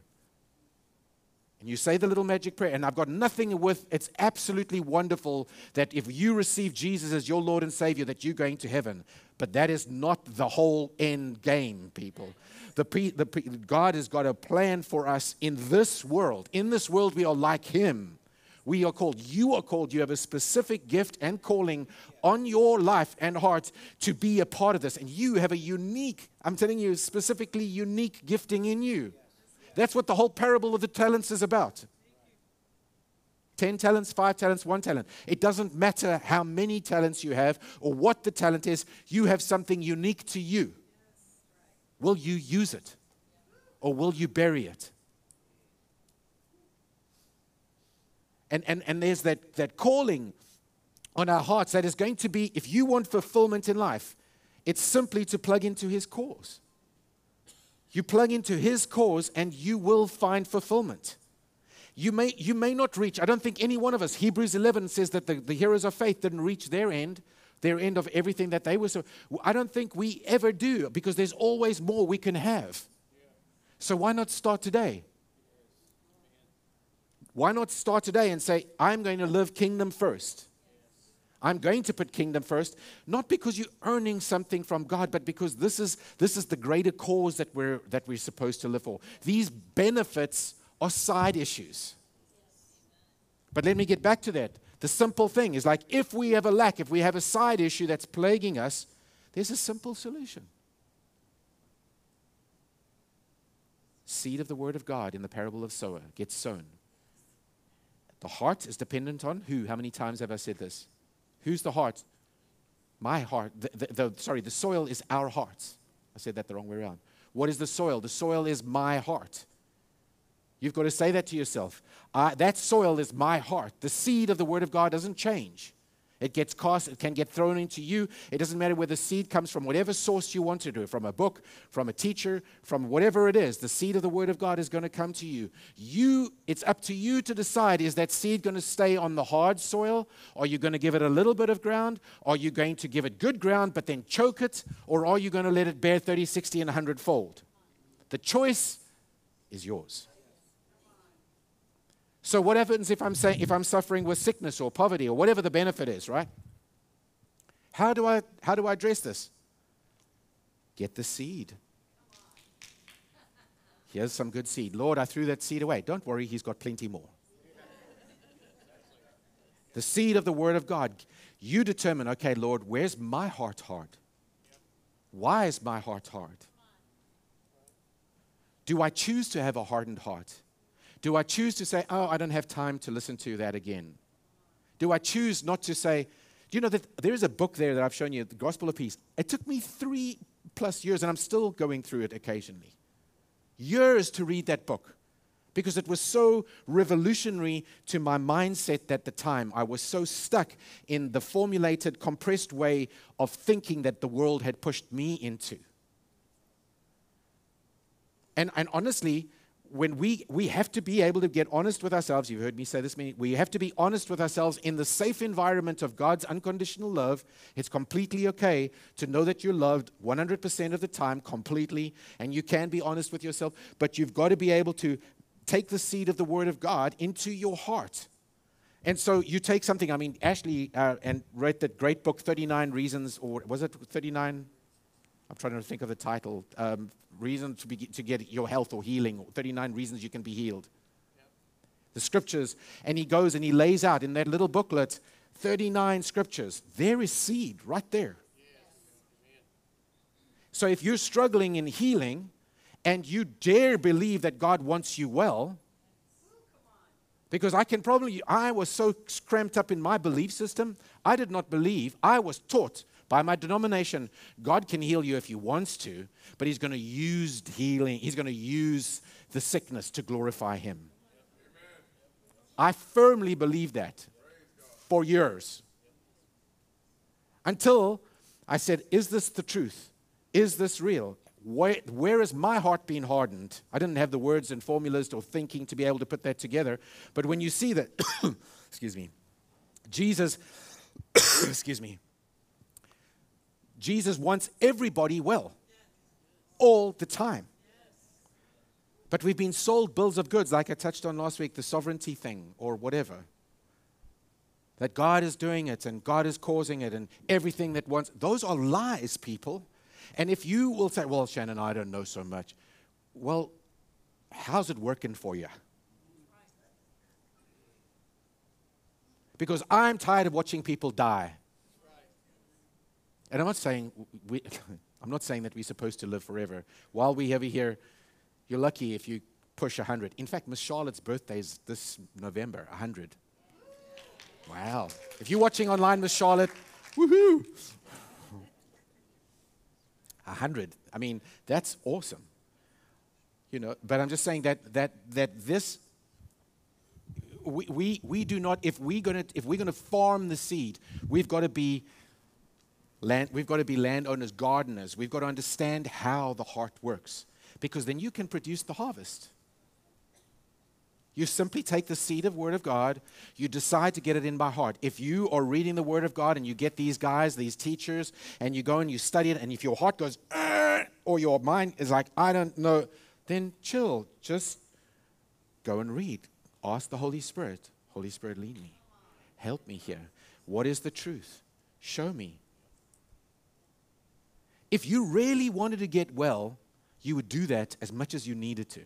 You say the little magic prayer, and I've got nothing with, it's absolutely wonderful that if you receive Jesus as your Lord and Savior, that you're going to heaven. But that is not the whole end game, people. The, the, God has got a plan for us in this world. In this world, we are like Him. We are called, you are called, you have a specific gift and calling on your life and heart to be a part of this. And you have a unique, I'm telling you, specifically unique gifting in you. That's what the whole parable of the talents is about. Ten talents, five talents, one talent. It doesn't matter how many talents you have or what the talent is. You have something unique to you. Will you use it? Or will you bury it? And, and, and there's that, that calling on our hearts that is going to be, if you want fulfillment in life, it's simply to plug into His cause. You plug into His cause and you will find fulfillment. You may, you may not reach, I don't think any one of us, Hebrews eleven says that the, the heroes of faith didn't reach their end, their end of everything that they were. So I don't think we ever do, because there's always more we can have. So why not start today? Why not start today and say, I'm going to live kingdom first. I'm going to put kingdom first, not because you're earning something from God, but because this is, this is the greater cause that we're, that we're supposed to live for. These benefits are side issues. But let me get back to that. The simple thing is, like, if we have a lack, if we have a side issue that's plaguing us, there's a simple solution. Seed of the word of God in the parable of sower gets sown. The heart is dependent on who? How many times have I said this? Who's the heart? My heart. The, the, the, sorry, the soil is our hearts. I said that the wrong way around. What is the soil? The soil is my heart. You've got to say that to yourself. Uh, that soil is my heart. The seed of the Word of God doesn't change. It gets cast. It can get thrown into you. It doesn't matter where the seed comes from, whatever source you want to do, from a book, from a teacher, from whatever it is. The seed of the Word of God is going to come to you. You, it's up to you to decide, is that seed going to stay on the hard soil? Are you going to give it a little bit of ground? Are you going to give it good ground but then choke it? Or are you going to let it bear thirty, sixty, and one hundred fold? The choice is yours. So what happens if I'm saying, if I'm suffering with sickness or poverty or whatever the benefit is, right? How do I how do I address this? Get the seed. Here's some good seed. Lord, I threw that seed away. Don't worry, He's got plenty more. The seed of the Word of God. You determine, okay, Lord, where's my heart hard? Why is my heart hard? Do I choose to have a hardened heart? Do I choose to say, oh, I don't have time to listen to that again? Do I choose not to say, do you know that there is a book there that I've shown you, The Gospel of Peace. It took me three plus years, and I'm still going through it occasionally. Years to read that book, because it was so revolutionary to my mindset at the time. I was so stuck in the formulated, compressed way of thinking that the world had pushed me into. And, and honestly, when we, we have to be able to get honest with ourselves, you've heard me say this many, we have to be honest with ourselves in the safe environment of God's unconditional love. It's completely okay to know that you're loved one hundred percent of the time, completely, and you can be honest with yourself, but you've got to be able to take the seed of the Word of God into your heart. And so you take something, I mean, Ashley uh, and wrote that great book, thirty-nine reasons, or was it thirty-nine? I'm trying to think of the title, um, Reason to, be, to Get Your Health or Healing, or thirty-nine reasons You Can Be Healed. Yep. The scriptures, and he goes and he lays out in that little booklet, thirty-nine scriptures. There is seed right there. Yes. So if you're struggling in healing and you dare believe that God wants you well, because I can probably, I was so cramped up in my belief system, I did not believe, I was taught by my denomination, God can heal you if He wants to, but He's going to use healing. He's going to use the sickness to glorify Him. I firmly believe that for years, until I said, is this the truth? Is this real? Where, where is my heart being hardened? I didn't have the words and formulas or thinking to be able to put that together. But when you see that, excuse me, Jesus, excuse me, Jesus wants everybody well, all the time. But we've been sold bills of goods, like I touched on last week, the sovereignty thing or whatever. That God is doing it and God is causing it and everything that wants. Those are lies, people. And if you will say, well, Shannon, I don't know so much. Well, how's it working for you? because I'm tired of watching people die. And I'm not saying we, I'm not saying that we're supposed to live forever. While we have you here, you're lucky if you push one hundred. In fact, Miss Charlotte's birthday is this November, one hundred. Wow. If you're watching online, Miss Charlotte, woohoo! one hundred. I mean, that's awesome. You know, but I'm just saying that that that this we we, we do not if we're gonna if we're gonna farm the seed, we've got to be land we've got to be landowners, gardeners. We've got to understand how the heart works, because then you can produce the harvest. You simply take the seed of Word of God, you decide to get it in by heart. If you are reading the Word of God and you get these guys, these teachers, and you go and you study it, and if your heart goes, or your mind is like, I don't know, then chill. Just go and read. Ask the Holy Spirit. Holy Spirit, lead me. Help me here. What is the truth? Show me. If you really wanted to get well, you would do that as much as you needed to.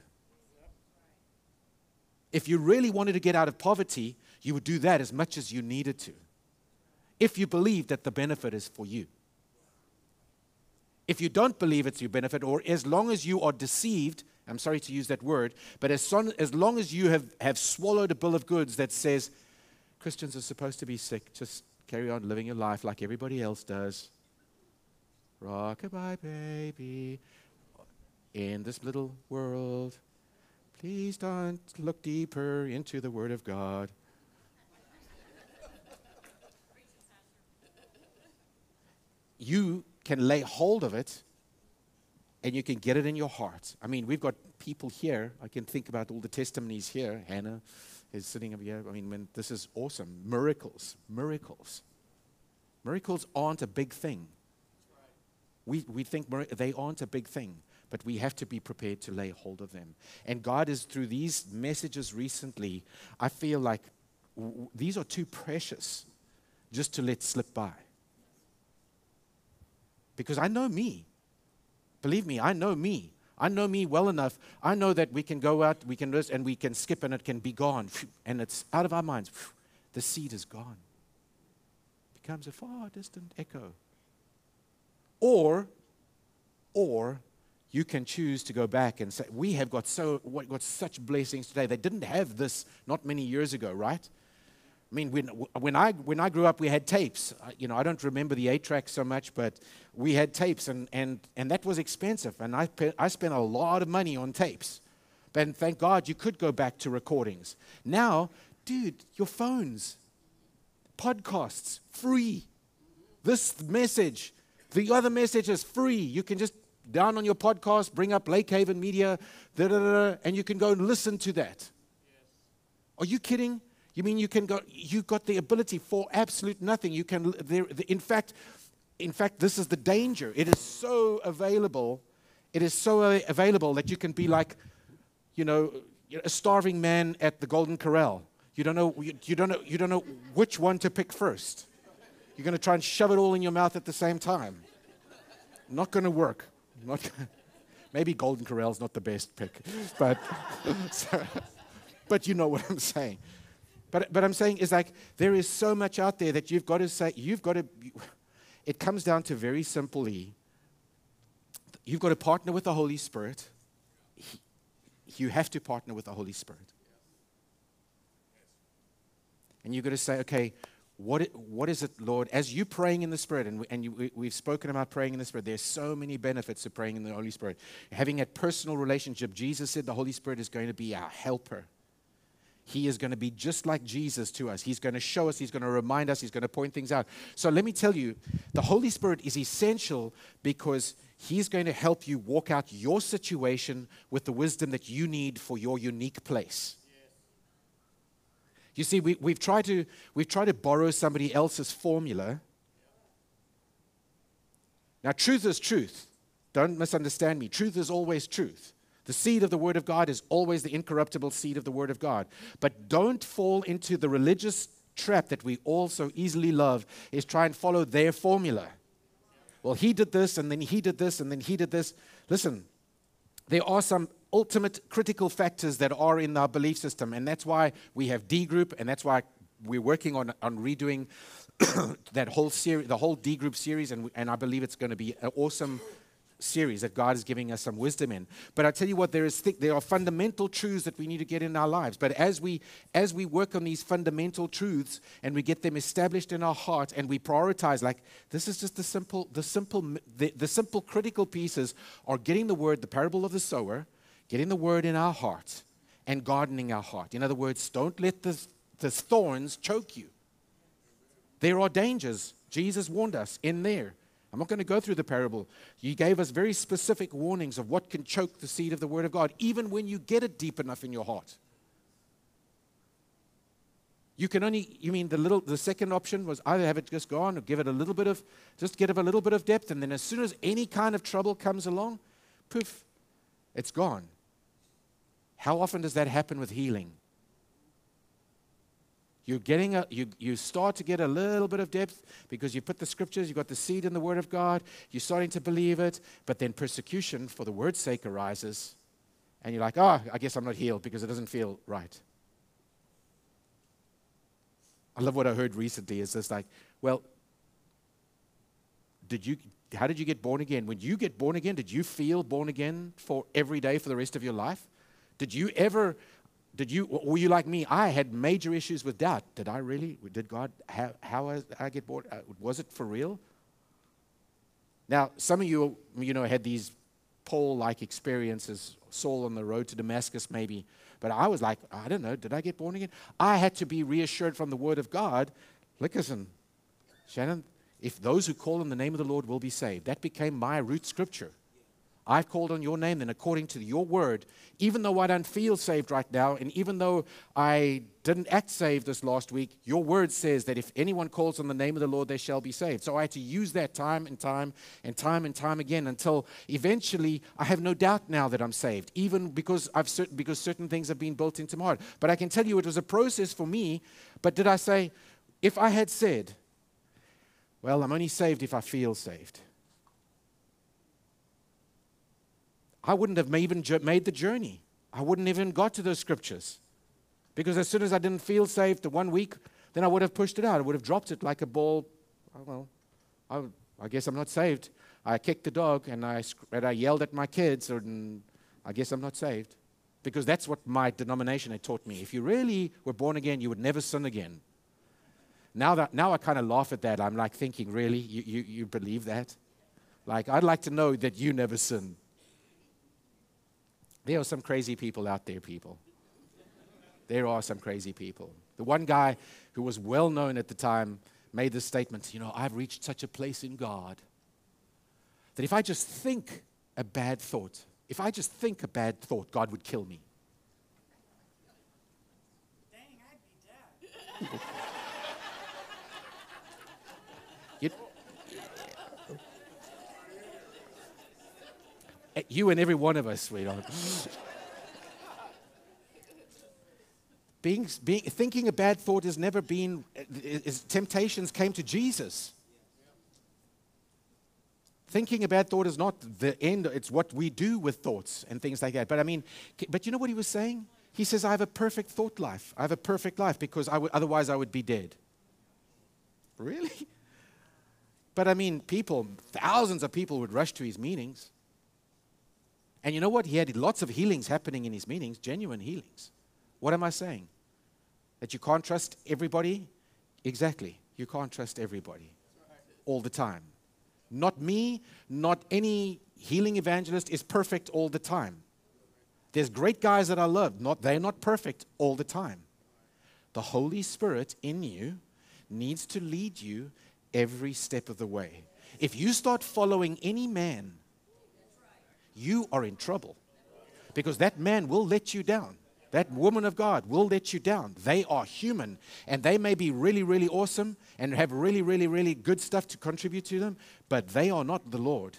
If you really wanted to get out of poverty, you would do that as much as you needed to. If you believe that the benefit is for you. If you don't believe it's your benefit, or as long as you are deceived, I'm sorry to use that word, but as, son, as long as you have, have swallowed a bill of goods that says, Christians are supposed to be sick, just carry on living your life like everybody else does. Rock-a-bye, baby, in this little world. Please don't look deeper into the Word of God. You can lay hold of it, and you can get it in your heart. I mean, we've got people here. I can think about all the testimonies here. Hannah is sitting up here. I mean, man, this is awesome. Miracles, miracles. Miracles aren't a big thing. We, we think mir- they aren't a big thing. But we have to be prepared to lay hold of them. And God is, through these messages recently, I feel like w- these are too precious just to let slip by. Because I know me. Believe me, I know me. I know me well enough. I know that we can go out, we can risk, and we can skip, and it can be gone. And it's out of our minds. The seed is gone. It becomes a far distant echo. Or, or... you can choose to go back and say, we have got so what got such blessings today. They didn't have this not many years ago, right? I mean, when when I when I grew up, we had tapes. I, you know, I don't remember the eight track so much, but we had tapes, and and and that was expensive. And I I spent a lot of money on tapes. But thank God you could go back to recordings. Now, dude, your phones, podcasts, free. This message, the other message is free. You can just down on your podcast, bring up Lake Haven Media, da, da, da, and you can go and listen to that. Yes. Are you kidding? You mean you can go? You've got the ability for absolute nothing. You can. There, the, in fact, in fact, this is the danger. It is so available. It is so uh, available that you can be like, you know, a starving man at the Golden Corral. You don't know. You, you don't know. You don't know which one to pick first. You're going to try and shove it all in your mouth at the same time. Not going to work. Not, maybe Golden Corral's not the best pick, but so, but you know what I'm saying. But but I'm saying is like there is so much out there that you've got to say you've got to. It comes down to very simply. You've got to partner with the Holy Spirit. He, you have to partner with the Holy Spirit, and you've got to say, okay. What, it, what is it, Lord, as you praying in the Spirit, and, we, and you, we, we've spoken about praying in the Spirit, there's so many benefits to praying in the Holy Spirit. Having that personal relationship, Jesus said the Holy Spirit is going to be our helper. He is going to be just like Jesus to us. He's going to show us, he's going to remind us, he's going to point things out. So let me tell you, the Holy Spirit is essential because he's going to help you walk out your situation with the wisdom that you need for your unique place. You see, we, we've tried to we've tried to borrow somebody else's formula. Now, truth is truth. Don't misunderstand me. Truth is always truth. The seed of the Word of God is always the incorruptible seed of the Word of God. But don't fall into the religious trap that we all so easily love, is try and follow their formula. Well, he did this, and then he did this, and then he did this. Listen, there are some ultimate critical factors that are in our belief system, and that's why we have D group, and that's why we're working on on redoing that whole series, the whole D group series, and and I believe it's going to be an awesome series that God is giving us some wisdom in. But I tell you what, there is th- there are fundamental truths that we need to get in our lives. But as we as we work on these fundamental truths and we get them established in our heart and we prioritize, like this is just the simple the simple the, the simple critical pieces are getting the word, the parable of the sower, getting the word in our heart and gardening our heart. In other words, don't let the the thorns choke you. There are dangers. Jesus warned us in there. I'm not going to go through the parable. He gave us very specific warnings of what can choke the seed of the Word of God, even when you get it deep enough in your heart. You can only, you mean the little, the second option was either have it just go on or give it a little bit of, just give it a little bit of depth, and then as soon as any kind of trouble comes along, poof, it's gone. How often does that happen with healing? You're getting a, you, you start to get a little bit of depth because you put the scriptures, you've got the seed in the Word of God, you're starting to believe it, but then persecution for the word's sake arises, and you're like, oh, I guess I'm not healed because it doesn't feel right. I love what I heard recently is this like, well, did you, how did you get born again? When you get born again, did you feel born again for every day for the rest of your life? Did you ever... Did you, were you like me? I had major issues with doubt. Did I really? Did God, how, how I, I get bored? Was it for real? Now, some of you, you know, had these Paul-like experiences, Saul on the road to Damascus maybe, but I was like, I don't know, did I get born again? I had to be reassured from the Word of God. Listen, Shannon, if those who call on the name of the Lord will be saved. That became my root scripture. I've called on your name, then according to your word, even though I don't feel saved right now, and even though I didn't act saved this last week, your word says that if anyone calls on the name of the Lord, they shall be saved. So I had to use that time and time and time and time again until eventually I have no doubt now that I'm saved, even because I've certain, because certain things have been built into my heart. But I can tell you it was a process for me. But did I say, if I had said, well, I'm only saved if I feel saved, I wouldn't have even made the journey. I wouldn't even got to those scriptures. Because as soon as I didn't feel saved the one week, then I would have pushed it out. I would have dropped it like a ball. Oh, well, I, I guess I'm not saved. I kicked the dog and I, and I yelled at my kids, and I guess I'm not saved. Because that's what my denomination had taught me. If you really were born again, you would never sin again. Now, that, now I kind of laugh at that. I'm like thinking, really? You, you, you believe that? Like, I'd like to know that you never sin. There are some crazy people out there, people. There are some crazy people. The one guy who was well known at the time made this statement, you know, I've reached such a place in God that if I just think a bad thought, if I just think a bad thought, God would kill me. Dang, I'd be dead. You and every one of us, sweetheart. being, being, thinking a bad thought has never been, is, temptations came to Jesus. Thinking a bad thought is not the end, it's what we do with thoughts and things like that. But I mean, but you know what he was saying? He says, I have a perfect thought life. I have a perfect life because I would, otherwise I would be dead. Really? But I mean, people, thousands of people would rush to his meetings. And you know what? He had lots of healings happening in his meetings, genuine healings. What am I saying? That you can't trust everybody? Exactly. You can't trust everybody all the time. Not me, not any healing evangelist is perfect all the time. There's great guys that I love. Not, they're not perfect all the time. The Holy Spirit in you needs to lead you every step of the way. If you start following any man, you are in trouble because that man will let you down. That woman of God will let you down. They are human and they may be really, really awesome and have really, really, really good stuff to contribute to them, but they are not the Lord.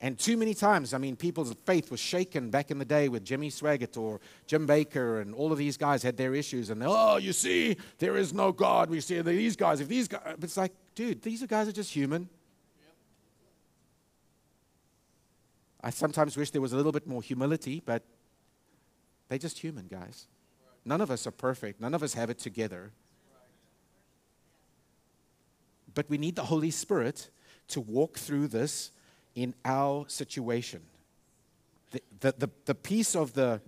And too many times, I mean, people's faith was shaken back in the day with Jimmy Swaggart or Jim Baker, and all of these guys had their issues. And oh, you see, there is no God. We see these guys, if these guys, it's like, dude, these guys are just human. I sometimes wish there was a little bit more humility, but they're just human, guys. None of us are perfect. None of us have it together. But we need the Holy Spirit to walk through this in our situation. The, the, the, the piece of the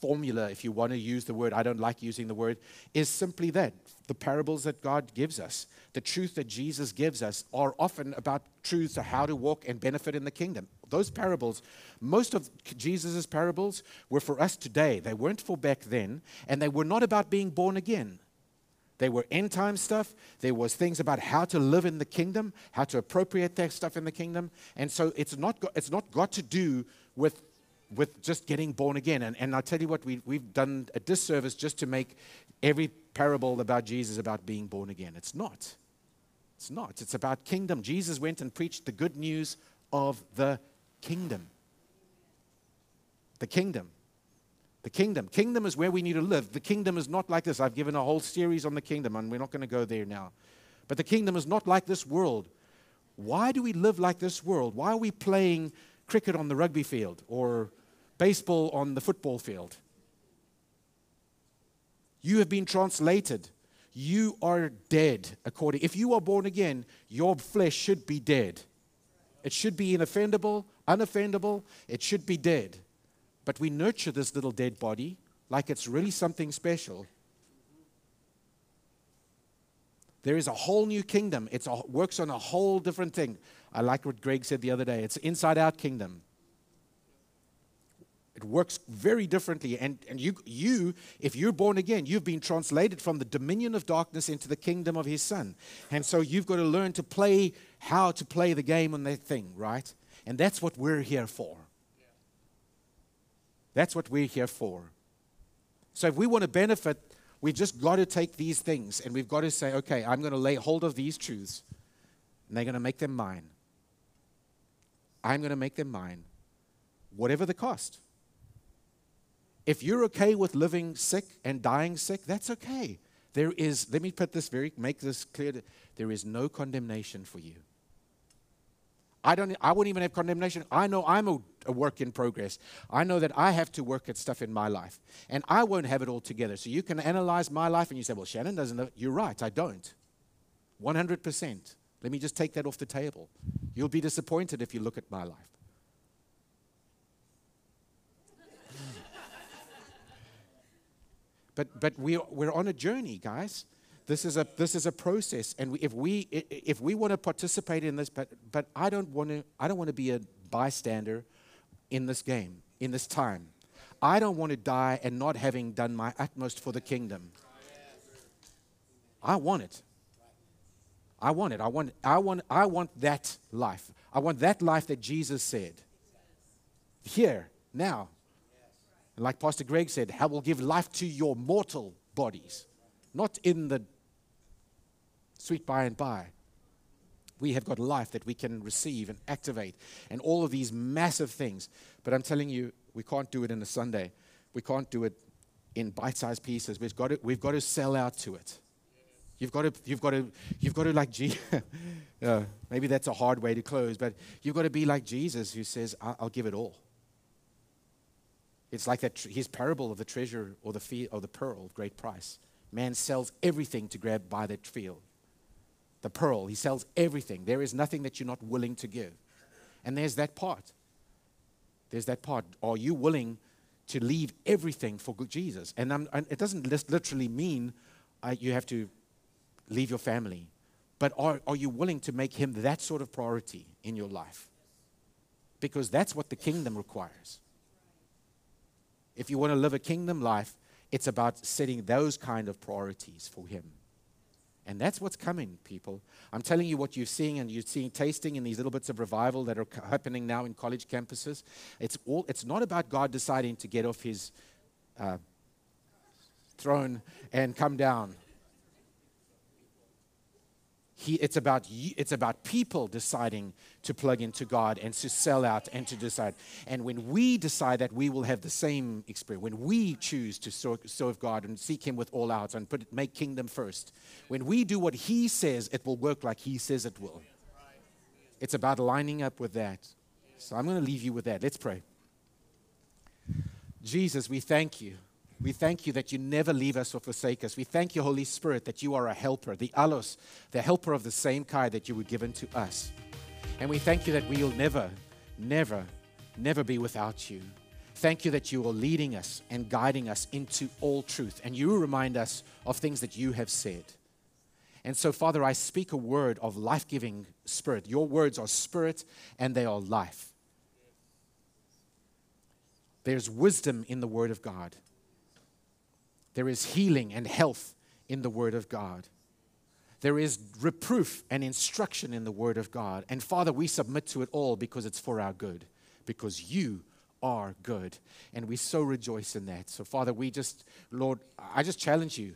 formula, if you want to use the word, I don't like using the word, is simply that. The parables that God gives us, the truth that Jesus gives us, are often about truths of how to walk and benefit in the kingdom. Those parables, most of Jesus' parables were for us today. They weren't for back then, and they were not about being born again. They were end-time stuff. There was things about how to live in the kingdom, how to appropriate that stuff in the kingdom. And so it's not got, it's not got to do with with just getting born again. And, and I'll tell you what, we, we've done a disservice just to make every parable about Jesus about being born again. It's not. It's not. It's about kingdom. Jesus went and preached the good news of the kingdom. The kingdom. The kingdom. Kingdom is where we need to live. The kingdom is not like this. I've given a whole series on the kingdom, and we're not going to go there now. But the kingdom is not like this world. Why do we live like this world? Why are we playing cricket on the rugby field or baseball on the football field? You have been translated. You are dead. According, if you are born again, your flesh should be dead. It should be inoffendable, unoffendable. It should be dead. But we nurture this little dead body like it's really something special. There is a whole new kingdom. It works on a whole different thing. I like what Greg said the other day. It's inside-out kingdom. It works very differently. And, and you, you, if you're born again, you've been translated from the dominion of darkness into the kingdom of his son. And so you've got to learn to play, how to play the game on that thing, right? And that's what we're here for. That's what we're here for. So if we want to benefit, we've just got to take these things and we've got to say, okay, I'm going to lay hold of these truths and they're going to make them mine. I'm going to make them mine, whatever the cost. If you're okay with living sick and dying sick, that's okay. There is, let me put this very, make this clear, there is no condemnation for you. I don't, I wouldn't even have condemnation. I know I'm a, a work in progress. I know that I have to work at stuff in my life. And I won't have it all together. So you can analyze my life and you say, well, Shannon doesn't know. You're right, I don't. one hundred percent. Let me just take that off the table. You'll be disappointed if you look at my life. But but we we're on a journey, guys. This is a this is a process, and we, if we if we want to participate in this, but but I don't want to I don't want to be a bystander in this game, in this time. I don't want to die and not having done my utmost for the kingdom. I want it. I want it. I want I want I want that life. I want that life that Jesus said. Here, now. And like Pastor Greg said, I will give life to your mortal bodies. Not in the sweet by and by. We have got life that we can receive and activate and all of these massive things. But I'm telling you, we can't do it in a Sunday. We can't do it in bite-sized pieces. We've got to, we've got to sell out to it. You've got to, you've got to, you've got to like, Je- uh, maybe that's a hard way to close, but you've got to be like Jesus who says, I- I'll give it all. It's like that tr- his parable of the treasure or the fee- or the pearl of great price. Man sells everything to grab by that field. The pearl, he sells everything. There is nothing that you're not willing to give. And there's that part. There's that part. Are you willing to leave everything for Jesus? And, I'm, and it doesn't literally mean uh, you have to leave your family. But are, are you willing to make him that sort of priority in your life? Because that's what the kingdom requires. If you want to live a kingdom life, it's about setting those kind of priorities for him. And that's what's coming, people. I'm telling you what you're seeing and you're seeing tasting in these little bits of revival that are happening now in college campuses. It's all. It's not about God deciding to get off his uh, throne and come down. He, it's about it's about people deciding to plug into God and to sell out and to decide. And when we decide that, we will have the same experience. When we choose to serve God and seek him with all out and put it, make kingdom first. When we do what he says, it will work like he says it will. It's about lining up with that. So I'm going to leave you with that. Let's pray. Jesus, we thank you We thank you that you never leave us or forsake us. We thank you, Holy Spirit, that you are a helper, the Allos, the helper of the same kind that you were given to us. And we thank you that we will never, never, never be without you. Thank you that you are leading us and guiding us into all truth. And you remind us of things that you have said. And so, Father, I speak a word of life-giving spirit. Your words are spirit and they are life. There's wisdom in the Word of God. There is healing and health in the Word of God. There is reproof and instruction in the Word of God. And Father, we submit to it all because it's for our good, because you are good. And we so rejoice in that. So, Father, we just, Lord, I just challenge you,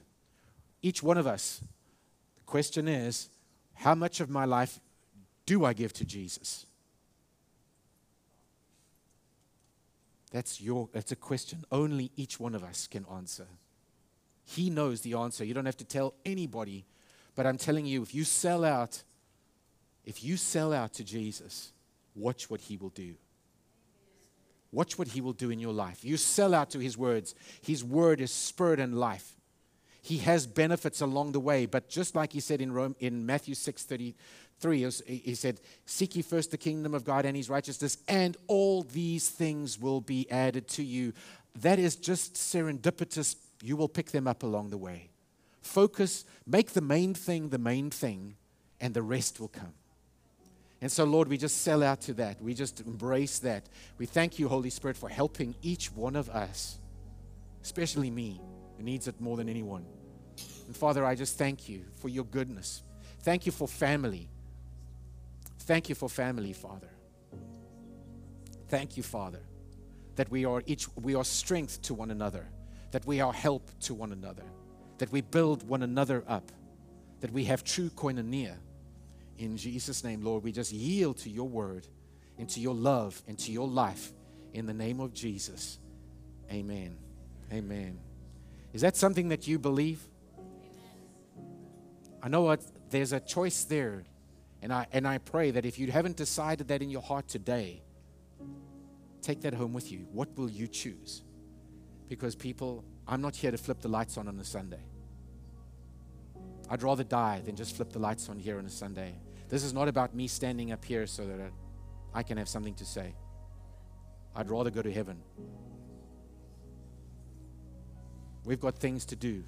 each one of us. Question is, how much of my life do I give to Jesus? That's your that's a question only each one of us can answer. He knows the answer. You don't have to tell anybody, but I'm telling you, if you sell out, if you sell out to Jesus, watch what he will do. Watch what he will do in your life. You sell out to his words. His word is spirit and life. He has benefits along the way, but just like he said in Rome, in Matthew six thirty-three, he said, "Seek ye first the kingdom of God and his righteousness, and all these things will be added to you." That is just serendipitous. You will pick them up along the way. Focus, make the main thing the main thing, and the rest will come. And so, Lord, we just sell out to that. We just embrace that. We thank you, Holy Spirit, for helping each one of us, especially me, who needs it more than anyone. And Father, I just thank you for your goodness. Thank you for family. Thank you for family, Father. Thank you, Father, that we are each we are strength to one another, that we are help to one another, that we build one another up, that we have true koinonia. In Jesus' name, Lord, we just yield to your word, and to your love, and to your life. In the name of Jesus, amen. Amen. Is that something that you believe? Amen. I know what, there's a choice there. And I, and I pray that if you haven't decided that in your heart today, take that home with you. What will you choose? Because people, I'm not here to flip the lights on on a Sunday. I'd rather die than just flip the lights on here on a Sunday. This is not about me standing up here so that I can have something to say. I'd rather go to heaven. We've got things to do.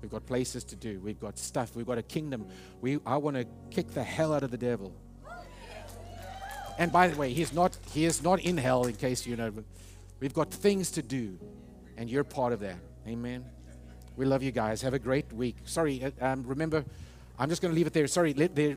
We've got places to do. We've got stuff. We've got a kingdom. We, I want to kick the hell out of the devil. And by the way, he's not, he is not in hell, in case you know. We've got things to do, and you're part of that. Amen. We love you guys. Have a great week. Sorry, um, remember, I'm just going to leave it there. Sorry, let, there,